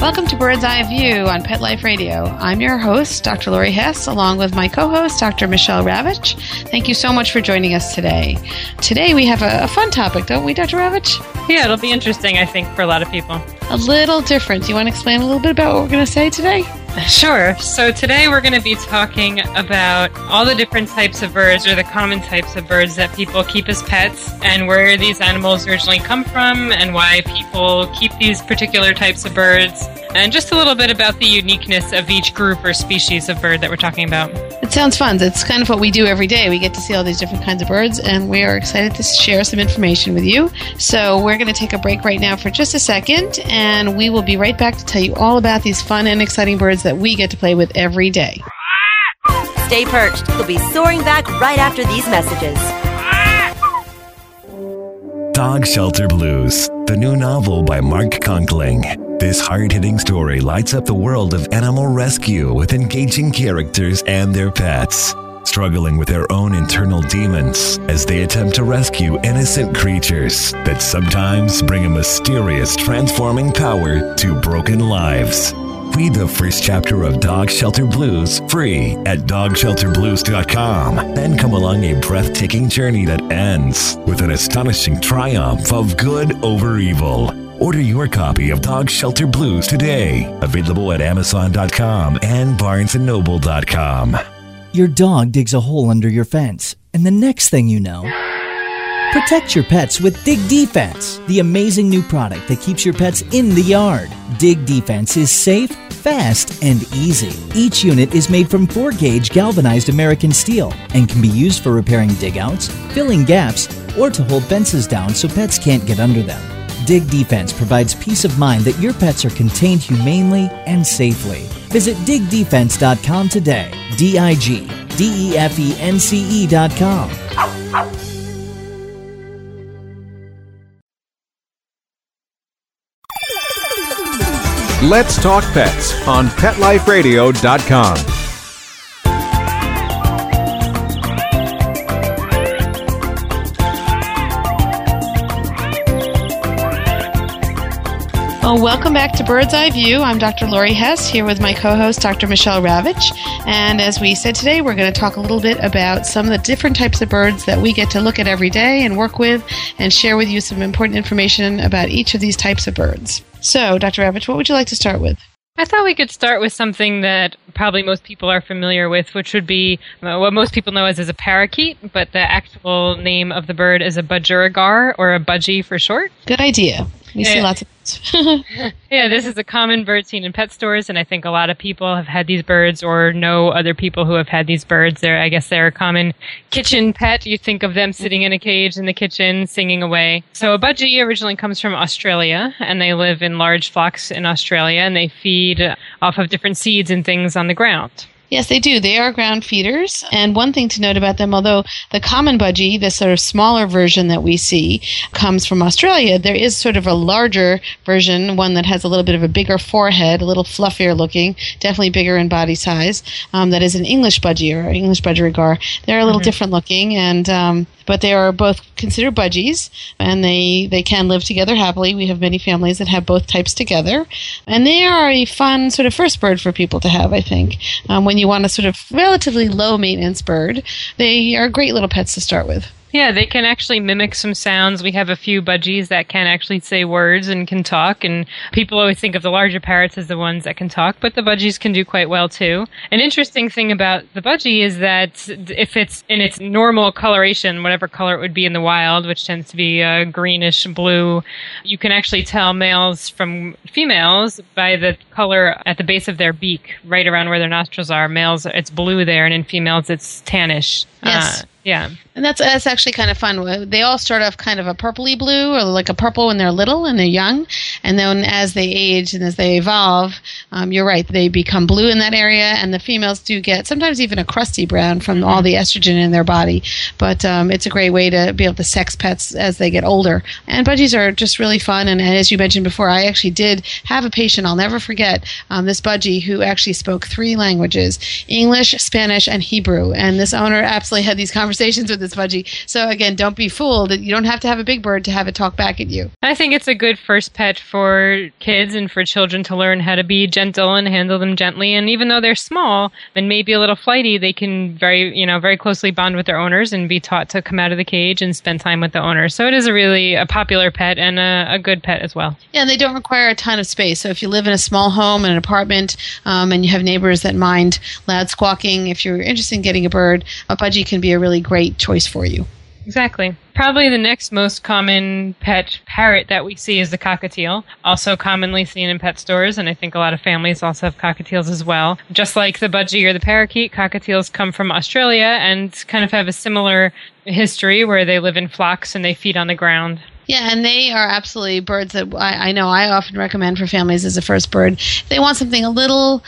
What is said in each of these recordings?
Welcome to Bird's Eye View on Pet Life Radio. I'm your host, Dr. Lori Hess, along with my co-host, Dr. Michelle Ravitch. Thank you so much for joining us today. Today we have a fun topic, don't we, Dr. Ravitch? Yeah, it'll be interesting, I think, for a lot of people. A little different. You want to explain a little bit about what we're going to say today? Sure. So today we're going to be talking about all the different types of birds, or the common types of birds that people keep as pets, and where these animals originally come from, and why people keep these particular types of birds, and just a little bit about the uniqueness of each group or species of bird that we're talking about. It sounds fun. It's kind of what we do every day. We get to see all these different kinds of birds, and we are excited to share some information with you. So we're going to take a break right now for just a second, and we will be right back to tell you all about these fun and exciting birds that we get to play with every day. Stay perched. We'll be soaring back right after these messages. Dog Shelter Blues, the new novel by Mark Conkling. This hard-hitting story lights up the world of animal rescue with engaging characters and their pets, struggling with their own internal demons as they attempt to rescue innocent creatures that sometimes bring a mysterious transforming power to broken lives. Read the first chapter of Dog Shelter Blues free at dogshelterblues.com, then come along a breathtaking journey that ends with an astonishing triumph of good over evil. Order your copy of Dog Shelter Blues today, available at amazon.com and barnesandnoble.com. Your dog digs a hole under your fence, and the next thing you know... Protect your pets with Dig Defense, the amazing new product that keeps your pets in the yard. Dig Defense is safe, fast, and easy. Each unit is made from 4-gauge galvanized American steel and can be used for repairing digouts, filling gaps, or to hold fences down so pets can't get under them. Dig Defense provides peace of mind that your pets are contained humanely and safely. Visit digdefense.com today. digdefence.com. Let's Talk Pets on PetLifeRadio.com. Well, welcome back to Bird's Eye View. I'm Dr. Lori Hess here with my co-host, Dr. Michelle Ravitch. And as we said today, we're going to talk a little bit about some of the different types of birds that we get to look at every day and work with, and share with you some important information about each of these types of birds. So, Dr. Ravitch, what would you like to start with? I thought we could start with something that probably most people are familiar with, which would be what most people know as a parakeet, but the actual name of the bird is a budgerigar, or a budgie for short. Good idea. We see lots of Yeah, this is a common bird seen in pet stores, and I think a lot of people have had these birds or know other people who have had these birds. I guess they're a common kitchen pet. You think of them sitting in a cage in the kitchen, singing away. So a budgie originally comes from Australia, and they live in large flocks in Australia, and they feed off of different seeds and things on the ground. Yes, they do. They are ground feeders. And one thing to note about them, although the common budgie, the sort of smaller version that we see, comes from Australia, there is sort of a larger version, one that has a little bit of a bigger forehead, a little fluffier looking, definitely bigger in body size, that is an English budgie or English budgerigar. They're a little different looking, and but they are both considered budgies, and they can live together happily. We have many families that have both types together. And they are a fun sort of first bird for people to have, I think. When you want a sort of relatively low-maintenance bird, they are great little pets to start with. Yeah, they can actually mimic some sounds. We have a few budgies that can actually say words and can talk, and people always think of the larger parrots as the ones that can talk, but the budgies can do quite well, too. An interesting thing about the budgie is that if it's in its normal coloration, whatever color it would be in the wild, which tends to be greenish-blue, you can actually tell males from females by the color at the base of their beak, right around where their nostrils are. Males, it's blue there, and in females, it's tannish. Yes. Yeah, and that's actually kind of fun. They all start off kind of a purpley blue, or like a purple when they're little and they're young, and then as they age and as they evolve, you're right, they become blue in that area, and the females do get sometimes even a crusty brown from all the estrogen in their body. But it's a great way to be able to sex pets as they get older. And budgies are just really fun, and as you mentioned before, I actually did have a patient, I'll never forget, this budgie who actually spoke 3 languages, English, Spanish, and Hebrew, and this owner absolutely had these conversations with this budgie. So again, don't be fooled. You don't have to have a big bird to have it talk back at you. I think it's a good first pet for kids and for children to learn how to be gentle and handle them gently. And even though they're small and maybe a little flighty, they can very closely bond with their owners and be taught to come out of the cage and spend time with the owner. So it is a really popular pet and a good pet as well. Yeah, and they don't require a ton of space. So if you live in a small home, in an apartment, and you have neighbors that mind loud squawking, if you're interested in getting a bird, a budgie can be a really great choice for you. Exactly. Probably the next most common pet parrot that we see is the cockatiel, also commonly seen in pet stores, and I think a lot of families also have cockatiels as well. Just like the budgie or the parakeet, cockatiels come from Australia and kind of have a similar history where they live in flocks and they feed on the ground. Yeah, and they are absolutely birds that I know I often recommend for families as a first bird. They want something a little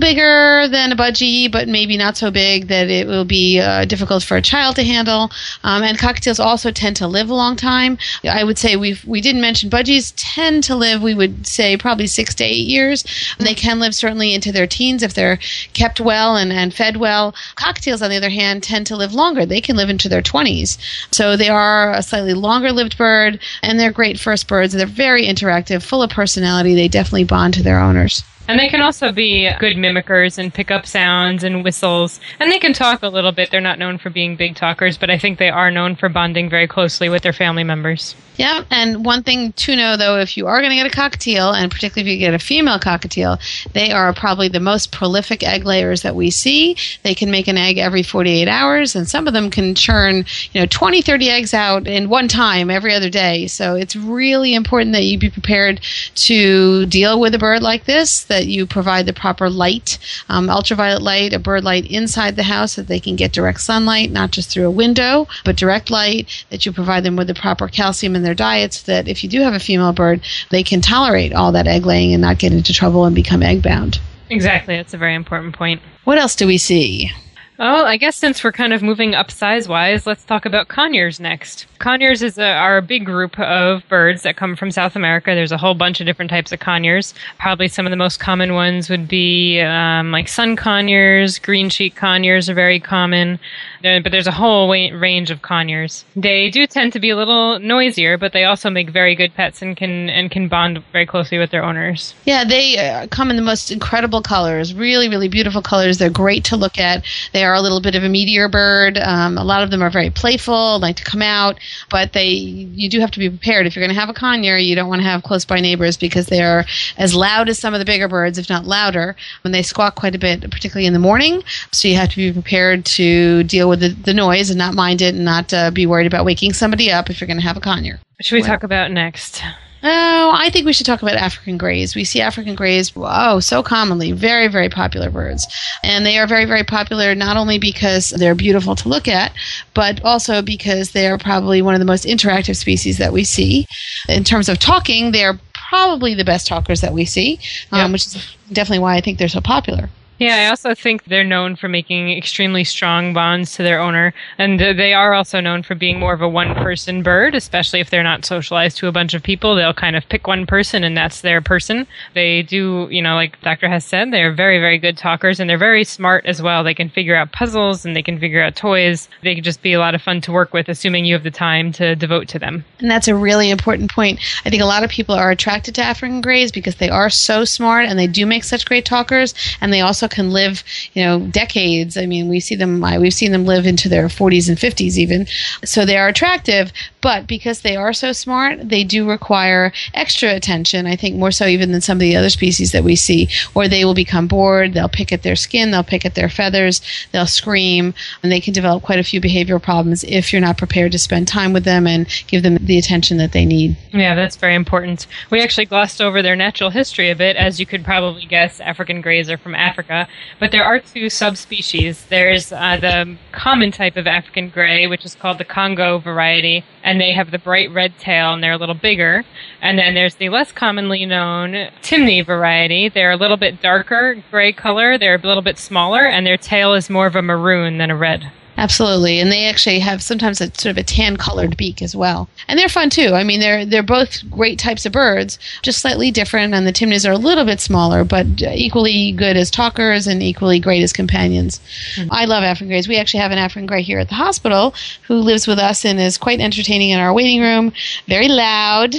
bigger than a budgie, but maybe not so big that it will be difficult for a child to handle. And cockatiels also tend to live a long time. I would say we didn't mention budgies tend to live, we would say, probably 6 to 8 years. They can live certainly into their teens if they're kept well and fed well. Cockatiels, on the other hand, tend to live longer. They can live into their 20s. So they are a slightly longer-lived bird. And they're great first birds. They're very interactive, full of personality. They definitely bond to their owners. And they can also be good mimickers and pick up sounds and whistles. And they can talk a little bit. They're not known for being big talkers, but I think they are known for bonding very closely with their family members. Yeah, and one thing to know, though, if you are going to get a cockatiel, and particularly if you get a female cockatiel, they are probably the most prolific egg layers that we see. They can make an egg every 48 hours, and some of them can churn 20, 30 eggs out in one time every other day. So it's really important that you be prepared to deal with a bird like this, that you provide the proper light, ultraviolet light, a bird light inside the house so that they can get direct sunlight, not just through a window, but direct light, that you provide them with the proper calcium in their diet so that if you do have a female bird, they can tolerate all that egg laying and not get into trouble and become egg-bound. Exactly. That's a very important point. What else do we see? Oh, I guess since we're kind of moving up size-wise, let's talk about conures next. Conures is our big group of birds that come from South America. There's a whole bunch of different types of conures. Probably some of the most common ones would be like sun conures, green sheet conures are very common, but there's a whole range of conures. They do tend to be a little noisier, but they also make very good pets and can bond very closely with their owners. Yeah, they come in the most incredible colors, really, really beautiful colors. They're great to look at. They are a little bit of a meteor bird. A lot of them are very playful, like to come out, but you do have to be prepared. If you're going to have a conure, you don't want to have close-by neighbors because they are as loud as some of the bigger birds, if not louder, and they squawk quite a bit, particularly in the morning. So you have to be prepared to deal with the noise and not mind it and not be worried about waking somebody up if you're going to have a conure. What should we talk about next? Oh, I think we should talk about African greys. We see African greys, so commonly. Very, very popular birds. And they are very, very popular not only because they're beautiful to look at, but also because they are probably one of the most interactive species that we see. In terms of talking, they are probably the best talkers that we see, which is definitely why I think they're so popular. Yeah, I also think they're known for making extremely strong bonds to their owner, and they are also known for being more of a one-person bird, especially if they're not socialized to a bunch of people. They'll kind of pick one person, and that's their person. They do, like Dr. Hess said, they're very, very good talkers, and they're very smart as well. They can figure out puzzles, and they can figure out toys. They can just be a lot of fun to work with, assuming you have the time to devote to them. And that's a really important point. I think a lot of people are attracted to African greys because they are so smart, and they do make such great talkers, and they also can live, decades. I mean, we've seen them live into their 40s and 50s even. So they are attractive, but because they are so smart, they do require extra attention, I think more so even than some of the other species that we see, or they will become bored, they'll pick at their skin, they'll pick at their feathers, they'll scream, and they can develop quite a few behavioral problems if you're not prepared to spend time with them and give them the attention that they need. Yeah, that's very important. We actually glossed over their natural history a bit. As you could probably guess, African greys are from Africa. America. But there are two subspecies. There's the common type of African gray, which is called the Congo variety, and they have the bright red tail, and they're a little bigger. And then there's the less commonly known Timneh variety. They're a little bit darker gray color. They're a little bit smaller, and their tail is more of a maroon than a red. Absolutely, and they actually have sometimes a sort of a tan-colored beak as well. And they're fun, too. I mean, they're both great types of birds, just slightly different, and the Timnehs are a little bit smaller, but equally good as talkers and equally great as companions. Mm-hmm. I love African Greys. We actually have an African Grey here at the hospital who lives with us and is quite entertaining in our waiting room, very loud,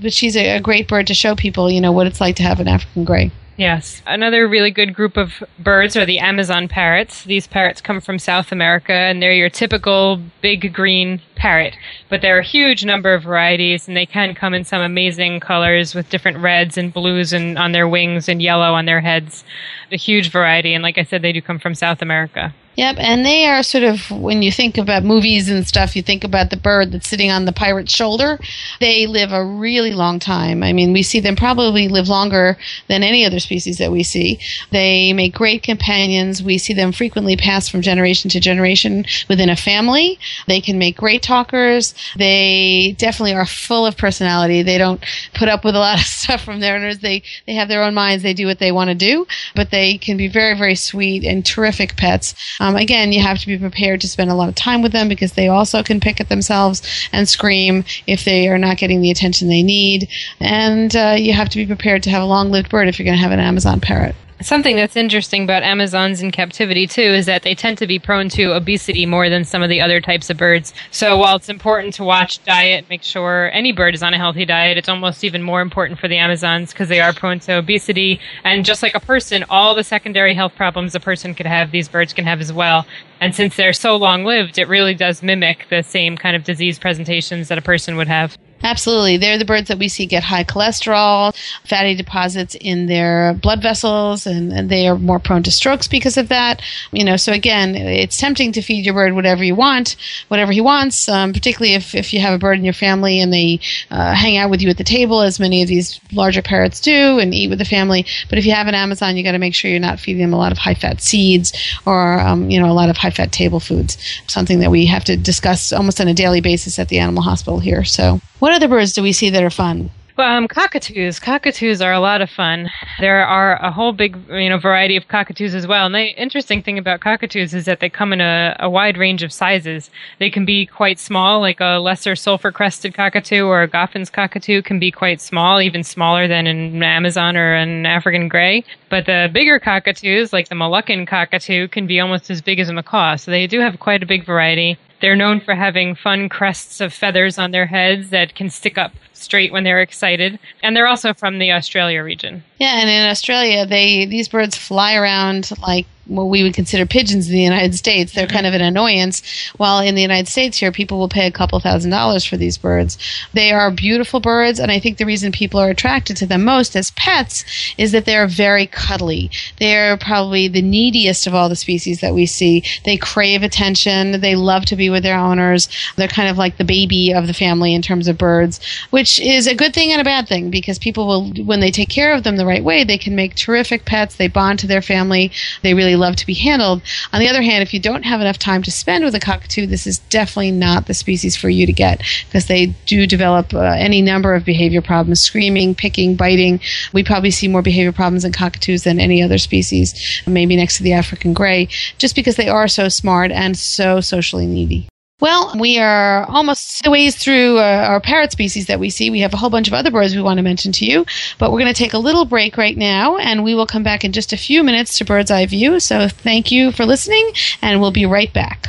but she's a great bird to show people, you know, what it's like to have an African Grey. Yes. Another really good group of birds are the Amazon parrots. These parrots come from South America, and they're your typical big green parrot. But there are a huge number of varieties, and they can come in some amazing colors with different reds and blues and on their wings and yellow on their heads. A huge variety, and like I said, they do come from South America. Yep, and they are sort of, when you think about movies and stuff, you think about the bird that's sitting on the pirate's shoulder. They live a really long time. I mean, we see them probably live longer than any other species that we see. They make great companions. We see them frequently pass from generation to generation within a family. They can make great talkers. They definitely are full of personality. They don't put up with a lot of stuff from their owners. They have their own minds. They do what they want to do, but they can be very, very sweet and terrific pets. Again, you have to be prepared to spend a lot of time with them because they also can pick at themselves and scream if they are not getting the attention they need. And you have to be prepared to have a long-lived bird if you're going to have an Amazon parrot. Something that's interesting about Amazons in captivity, too, is that they tend to be prone to obesity more than some of the other types of birds. So while it's important to watch diet, make sure any bird is on a healthy diet, it's almost even more important for the Amazons because they are prone to obesity. And just like a person, all the secondary health problems a person could have, these birds can have as well. And since they're so long-lived, it really does mimic the same kind of disease presentations that a person would have. Absolutely. They're the birds that we see get high cholesterol, fatty deposits in their blood vessels, and they are more prone to strokes because of that. You know, so again, it's tempting to feed your bird whatever you want, whatever he wants, particularly if you have a bird in your family and they hang out with you at the table, as many of these larger parrots do, and eat with the family. But if you have an Amazon, you got to make sure you're not feeding them a lot of high-fat seeds or, a lot of high-fat table foods, something that we have to discuss almost on a daily basis at the animal hospital here. So what other birds do we see that are fun? Cockatoos. Cockatoos are a lot of fun. There are a whole big, variety of cockatoos as well. And the interesting thing about cockatoos is that they come in a wide range of sizes. They can be quite small, like a lesser sulfur-crested cockatoo or a goffin's cockatoo can be quite small, even smaller than an Amazon or an African gray. But the bigger cockatoos, like the Moluccan cockatoo, can be almost as big as a macaw. So they do have quite a big variety. They're known for having fun crests of feathers on their heads that can stick up straight when they're excited. And they're also from the Australia region. Yeah, and in Australia, these birds fly around like what we would consider pigeons in the United States. They're kind of an annoyance. While in the United States here, people will pay a couple $1,000s for these birds. They are beautiful birds, and I think the reason people are attracted to them most as pets is that they're very cuddly. They're probably the neediest of all the species that we see. They crave attention. They love to be with their owners. They're kind of like the baby of the family in terms of birds, which is a good thing and a bad thing because people will, when they take care of them the right way, they can make terrific pets. They bond to their family. They really love to be handled. On the other hand, if you don't have enough time to spend with a cockatoo, this is definitely not the species for you to get because they do develop any number of behavior problems, screaming, picking, biting. We probably see more behavior problems in cockatoos than any other species, maybe next to the African gray, just because they are so smart and so socially needy. Well, we are almost a ways through our parrot species that we see. We have a whole bunch of other birds we want to mention to you, but we're going to take a little break right now, and we will come back in just a few minutes to Bird's Eye View. So thank you for listening, and we'll be right back.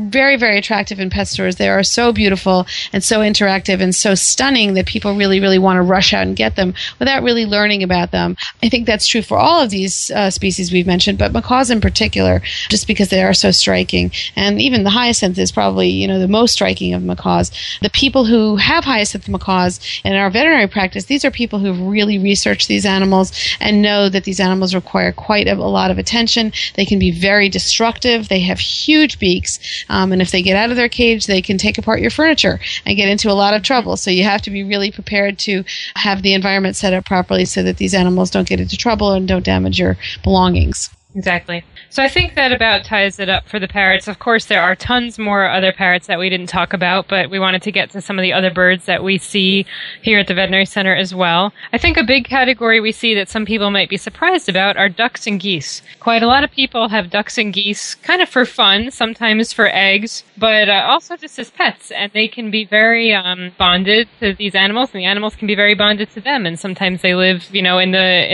very, very attractive in pet stores. They are so beautiful and so interactive and so stunning that people really, really want to rush out and get them without really learning about them. I think that's true for all of these species we've mentioned, but macaws in particular, just because they are so striking. And even the hyacinth is probably, the most striking of macaws. The people who have hyacinth macaws in our veterinary practice, these are people who've really researched these animals and know that these animals require quite a lot of attention. They can be very destructive. They have huge beaks. And if they get out of their cage, they can take apart your furniture and get into a lot of trouble. So you have to be really prepared to have the environment set up properly so that these animals don't get into trouble and don't damage your belongings. Exactly. So I think that about ties it up for the parrots. Of course, there are tons more other parrots that we didn't talk about, but we wanted to get to some of the other birds that we see here at the veterinary center as well. I think a big category we see that some people might be surprised about are ducks and geese. Quite a lot of people have ducks and geese kind of for fun, sometimes for eggs, but also just as pets. And they can be very bonded to these animals, and the animals can be very bonded to them. And sometimes they live, in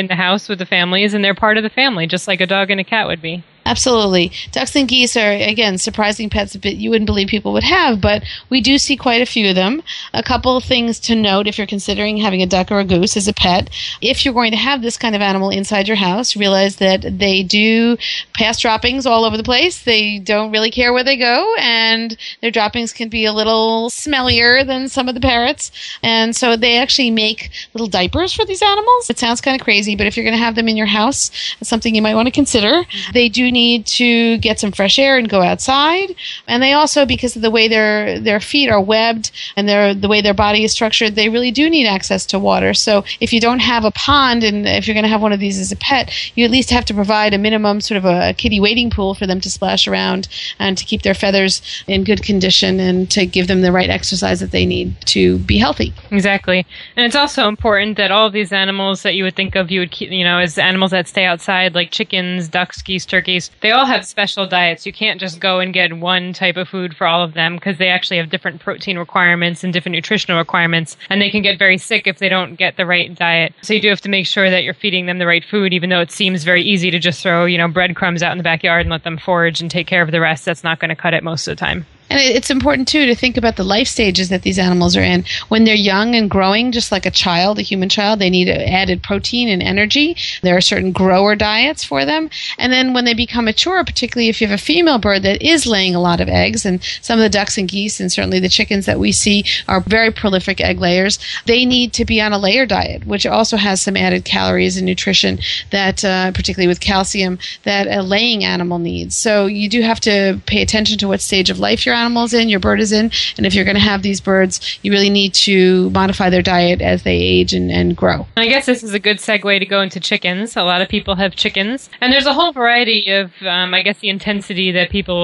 the house with the families, and they're part of the family, just like a dog and a cat would be. Absolutely. Ducks and geese are, again, surprising pets that you wouldn't believe people would have, but we do see quite a few of them. A couple things to note if you're considering having a duck or a goose as a pet. If you're going to have this kind of animal inside your house, realize that they do pass droppings all over the place. They don't really care where they go, and their droppings can be a little smellier than some of the parrots. And so they actually make little diapers for these animals. It sounds kind of crazy, but if you're going to have them in your house, it's something you might want to consider. They do need to get some fresh air and go outside. And they also, because of the way their feet are webbed and the way their body is structured, they really do need access to water. So if you don't have a pond, and if you're going to have one of these as a pet, you at least have to provide a minimum sort of a kiddie wading pool for them to splash around and to keep their feathers in good condition and to give them the right exercise that they need to be healthy. Exactly. And it's also important that all of these animals that you would think of, you would keep, as animals that stay outside, like chickens, ducks, geese, turkeys, they all have special diets. You can't just go and get one type of food for all of them, because they actually have different protein requirements and different nutritional requirements, and they can get very sick if they don't get the right diet. So you do have to make sure that you're feeding them the right food, even though it seems very easy to just throw breadcrumbs out in the backyard and let them forage and take care of the rest. That's not going to cut it most of the time. And it's important, too, to think about the life stages that these animals are in. When they're young and growing, just like a child, a human child, they need added protein and energy. There are certain grower diets for them. And then when they become mature, particularly if you have a female bird that is laying a lot of eggs, and some of the ducks and geese and certainly the chickens that we see are very prolific egg layers, they need to be on a layer diet, which also has some added calories and nutrition that, particularly with calcium, that a laying animal needs. So you do have to pay attention to what stage of life you're animals in, your bird is in, and if you're going to have these birds, you really need to modify their diet as they age and grow. I guess this is a good segue to go into chickens. A lot of people have chickens, and there's a whole variety of, I guess, the intensity that people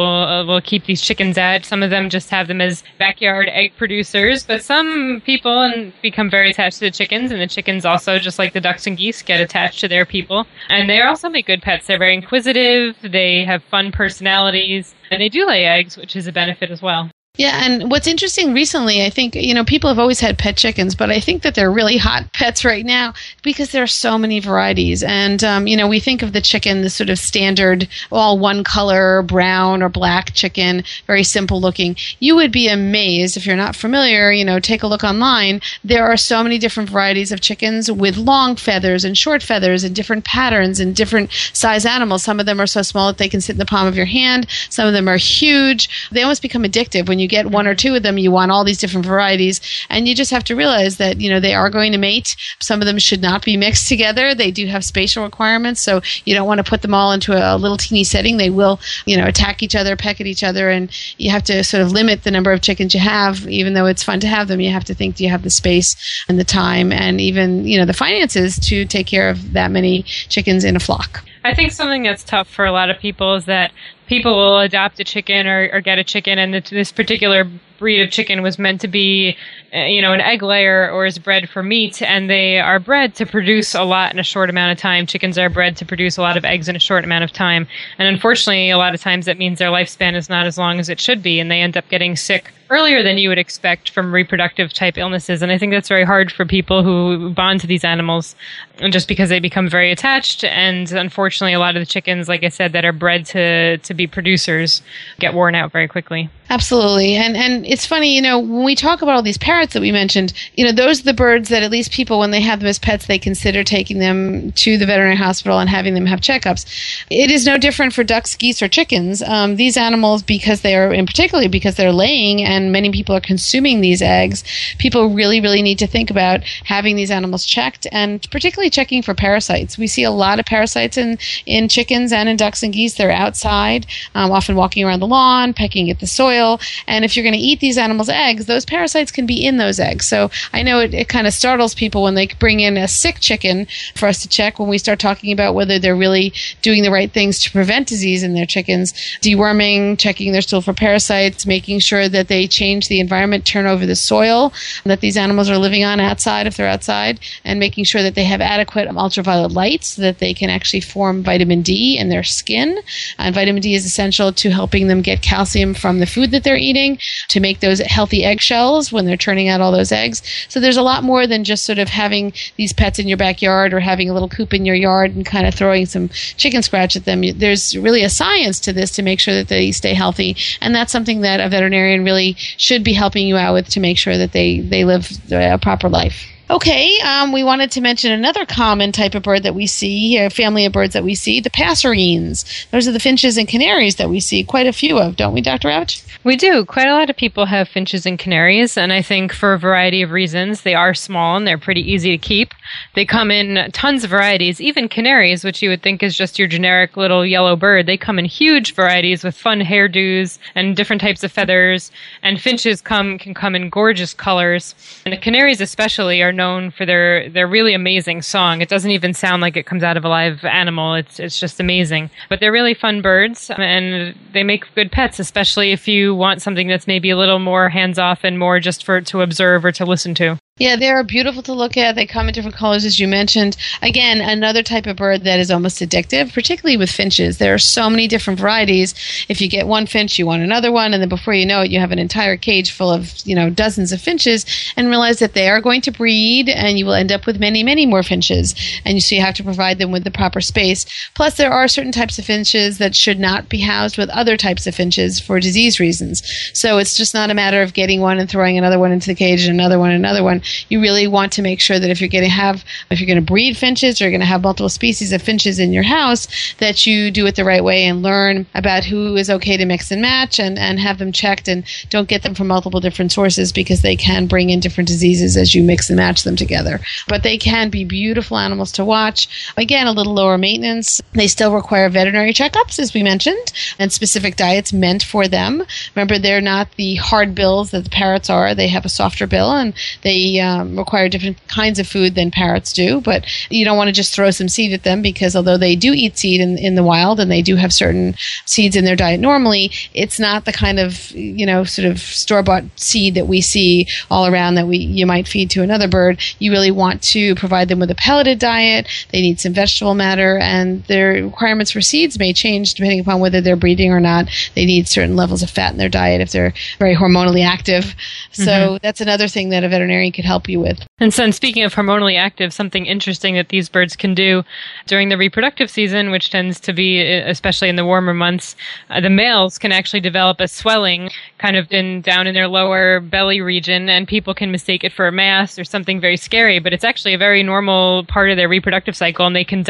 will keep these chickens at. Some of them just have them as backyard egg producers, but some people become very attached to the chickens, and the chickens also, just like the ducks and geese, get attached to their people, and they also make good pets. They're very inquisitive, they have fun personalities, and they do lay eggs, which is a benefit as well. Yeah, and what's interesting recently, I think, people have always had pet chickens, but I think that they're really hot pets right now because there are so many varieties. And, we think of the chicken, the sort of standard, all one color, brown or black chicken, very simple looking. You would be amazed if you're not familiar, take a look online. There are so many different varieties of chickens with long feathers and short feathers and different patterns and different size animals. Some of them are so small that they can sit in the palm of your hand. Some of them are huge. They almost become addictive. When you get one or two of them, you want all these different varieties, and you just have to realize that they are going to mate. Some of them should not be mixed together. They do have spatial requirements, so you don't want to put them all into a little teeny setting. They will attack each other, peck at each other, and you have to sort of limit the number of chickens you have. Even though it's fun to have them, you have to think, do you have the space and the time and even the finances to take care of that many chickens in a flock? I think something that's tough for a lot of people is that people will adopt a chicken or get a chicken, and this particular breed of chicken was meant to be, an egg layer or is bred for meat, and they are bred to produce a lot in a short amount of time. Chickens are bred to produce a lot of eggs in a short amount of time. And unfortunately, a lot of times that means their lifespan is not as long as it should be, and they end up getting sick earlier than you would expect from reproductive type illnesses. And I think that's very hard for people who bond to these animals, and just because they become very attached. And unfortunately, a lot of the chickens, like I said, that are bred to be producers get worn out very quickly. Absolutely. And it's funny, when we talk about all these parrots that we mentioned, those are the birds that at least people, when they have them as pets, they consider taking them to the veterinary hospital and having them have checkups. It is no different for ducks, geese, or chickens. These animals, because they're laying and many people are consuming these eggs, people really, really need to think about having these animals checked, and particularly checking for parasites. We see a lot of parasites in chickens and in ducks and geese. They're outside, often walking around the lawn, pecking at the soil. And if you're going to eat these animals' eggs, those parasites can be in those eggs. So I know it kind of startles people when they bring in a sick chicken for us to check, when we start talking about whether they're really doing the right things to prevent disease in their chickens. Deworming, checking their stool for parasites, making sure that they change the environment, turn over the soil that these animals are living on outside if they're outside, and making sure that they have adequate ultraviolet light so that they can actually form vitamin D in their skin. And vitamin D is essential to helping them get calcium from the food that they're eating, to make those healthy eggshells when they're turning out all those eggs. So there's a lot more than just sort of having these pets in your backyard or having a little coop in your yard and kind of throwing some chicken scratch at them. There's really a science to this to make sure that they stay healthy. And that's something that a veterinarian really should be helping you out with to make sure that they live a proper life. Okay, we wanted to mention another common type of bird that we see, a family of birds that we see, the passerines. Those are the finches and canaries that we see quite a few of, don't we, Dr. Ravitch? We do. Quite a lot of people have finches and canaries, and I think for a variety of reasons. They are small and they're pretty easy to keep. They come in tons of varieties, even canaries, which you would think is just your generic little yellow bird. They come in huge varieties with fun hairdos and different types of feathers, and finches can come in gorgeous colors. And the canaries especially are known for their really amazing song. It doesn't even sound like it comes out of a live animal. It's just amazing. But they're really fun birds, and they make good pets, especially if you want something that's maybe a little more hands-off and more just to observe or to listen to. Yeah, they're beautiful to look at. They come in different colors, as you mentioned. Again, another type of bird that is almost addictive, particularly with finches. There are so many different varieties. If you get one finch, you want another one, and then before you know it, you have an entire cage full of, you know, dozens of finches, and realize that they are going to breed, and you will end up with many, many more finches. And so you have to provide them with the proper space. Plus, there are certain types of finches that should not be housed with other types of finches for disease reasons. So it's just not a matter of getting one and throwing another one into the cage and another one and another one. You really want to make sure that if you're going to breed finches or you're going to have multiple species of finches in your house, that you do it the right way and learn about who is okay to mix and match and have them checked, and don't get them from multiple different sources, because they can bring in different diseases as you mix and match them together. But they can be beautiful animals to watch. Again, a little lower maintenance. They still require veterinary checkups, as we mentioned, and specific diets meant for them. Remember, they're not the hard bills that the parrots are. They have a softer bill, and they require different kinds of food than parrots do, but you don't want to just throw some seed at them, because although they do eat seed in the wild, and they do have certain seeds in their diet normally, it's not the kind of, you know, sort of store-bought seed that we see all around that you might feed to another bird. You really want to provide them with a pelleted diet. They need some vegetable matter, and their requirements for seeds may change depending upon whether they're breeding or not. They need certain levels of fat in their diet if they're very hormonally active. So that's another thing that a veterinarian could help you with. And so, and speaking of hormonally active, something interesting that these birds can do during the reproductive season, which tends to be, especially in the warmer months, the males can actually develop a swelling kind of down in their lower belly region, and people can mistake it for a mass or something very scary, but it's actually a very normal part of their reproductive cycle, and they can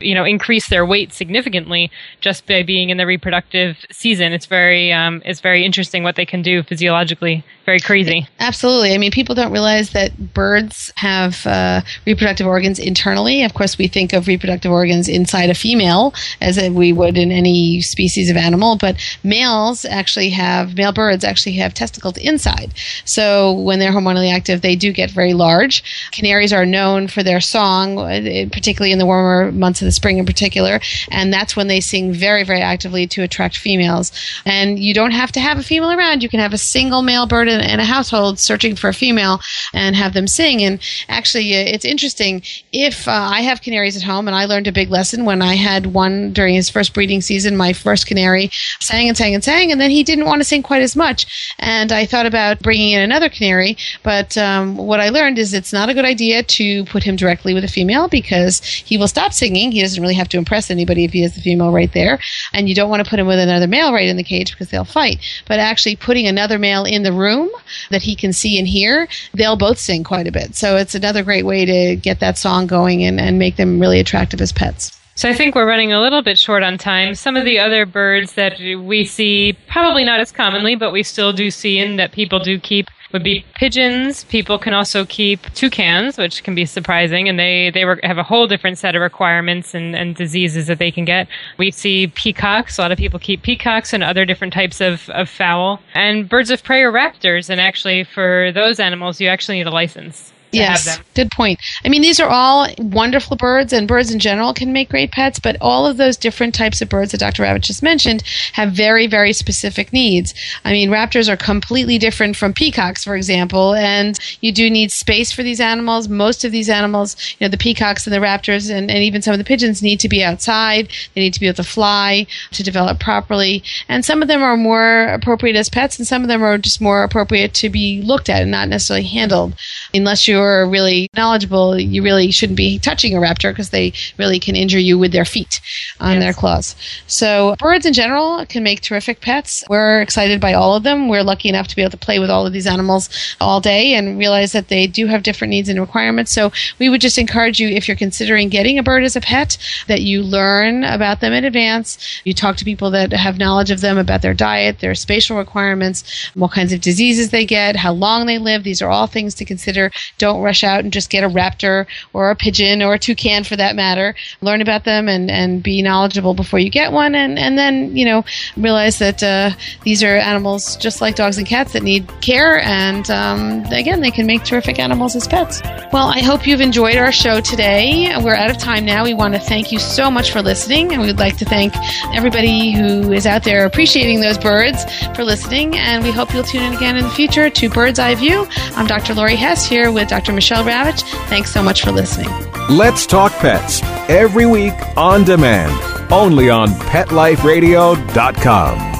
increase their weight significantly just by being in the reproductive season. It's very interesting what they can do physiologically. Very crazy. Absolutely. I mean, people don't realize that birds have reproductive organs internally. Of course, we think of reproductive organs inside a female as we would in any species of animal, but male birds actually have testicles inside. So when they're hormonally active, they do get very large. Canaries are known for their song, particularly in the warmer months of the spring in particular, and that's when they sing very, very actively to attract females. And you don't have to have a female around. You can have a single male bird in a household searching for a female and have them sing. And actually, it's interesting. If I have canaries at home, and I learned a big lesson when I had one during his first breeding season, my first canary sang and sang and sang, and then he didn't want to sing quite as much. And I thought about bringing in another canary, but what I learned is it's not a good idea to put him directly with a female, because he will stop singing. He doesn't really have to impress anybody if he has the female right there. And you don't want to put him with another male right in the cage, because they'll fight. But actually putting another male in the room that he can see and hear, they'll both sing quite a bit. So it's another great way to get that song going and make them really attractive as pets. So I think we're running a little bit short on time. Some of the other birds that we see, probably not as commonly, but we still do see and that people do keep, would be pigeons. People can also keep toucans, which can be surprising, and they have a whole different set of requirements and diseases that they can get. We see peacocks. A lot of people keep peacocks and other different types of fowl. And birds of prey are raptors, and actually for those animals, you actually need a license. Yes, good point. I mean, these are all wonderful birds, and birds in general can make great pets, but all of those different types of birds that Dr. Ravitch just mentioned have very, very specific needs. I mean, raptors are completely different from peacocks, for example, and you do need space for these animals. Most of these animals, you know, the peacocks and the raptors and even some of the pigeons need to be outside. They need to be able to fly to develop properly, and some of them are more appropriate as pets, and some of them are just more appropriate to be looked at and not necessarily handled. Unless you're really knowledgeable, you really shouldn't be touching a raptor, because they really can injure you with their feet on their claws. So birds in general can make terrific pets. We're excited by all of them. We're lucky enough to be able to play with all of these animals all day and realize that they do have different needs and requirements. So we would just encourage you, if you're considering getting a bird as a pet, that you learn about them in advance. You talk to people that have knowledge of them about their diet, their spatial requirements, what kinds of diseases they get, how long they live. These are all things to consider. Don't rush out and just get a raptor or a pigeon or a toucan, for that matter. Learn about them and be knowledgeable before you get one. And then, you know, realize that these are animals just like dogs and cats that need care. And again, they can make terrific animals as pets. Well, I hope you've enjoyed our show today. We're out of time now. We want to thank you so much for listening. And we would like to thank everybody who is out there appreciating those birds for listening. And we hope you'll tune in again in the future to Bird's Eye View. I'm Dr. Lori Hess, here with Dr. Michelle Ravitch. Thanks so much for listening. Let's Talk Pets, every week on demand, only on PetLifeRadio.com.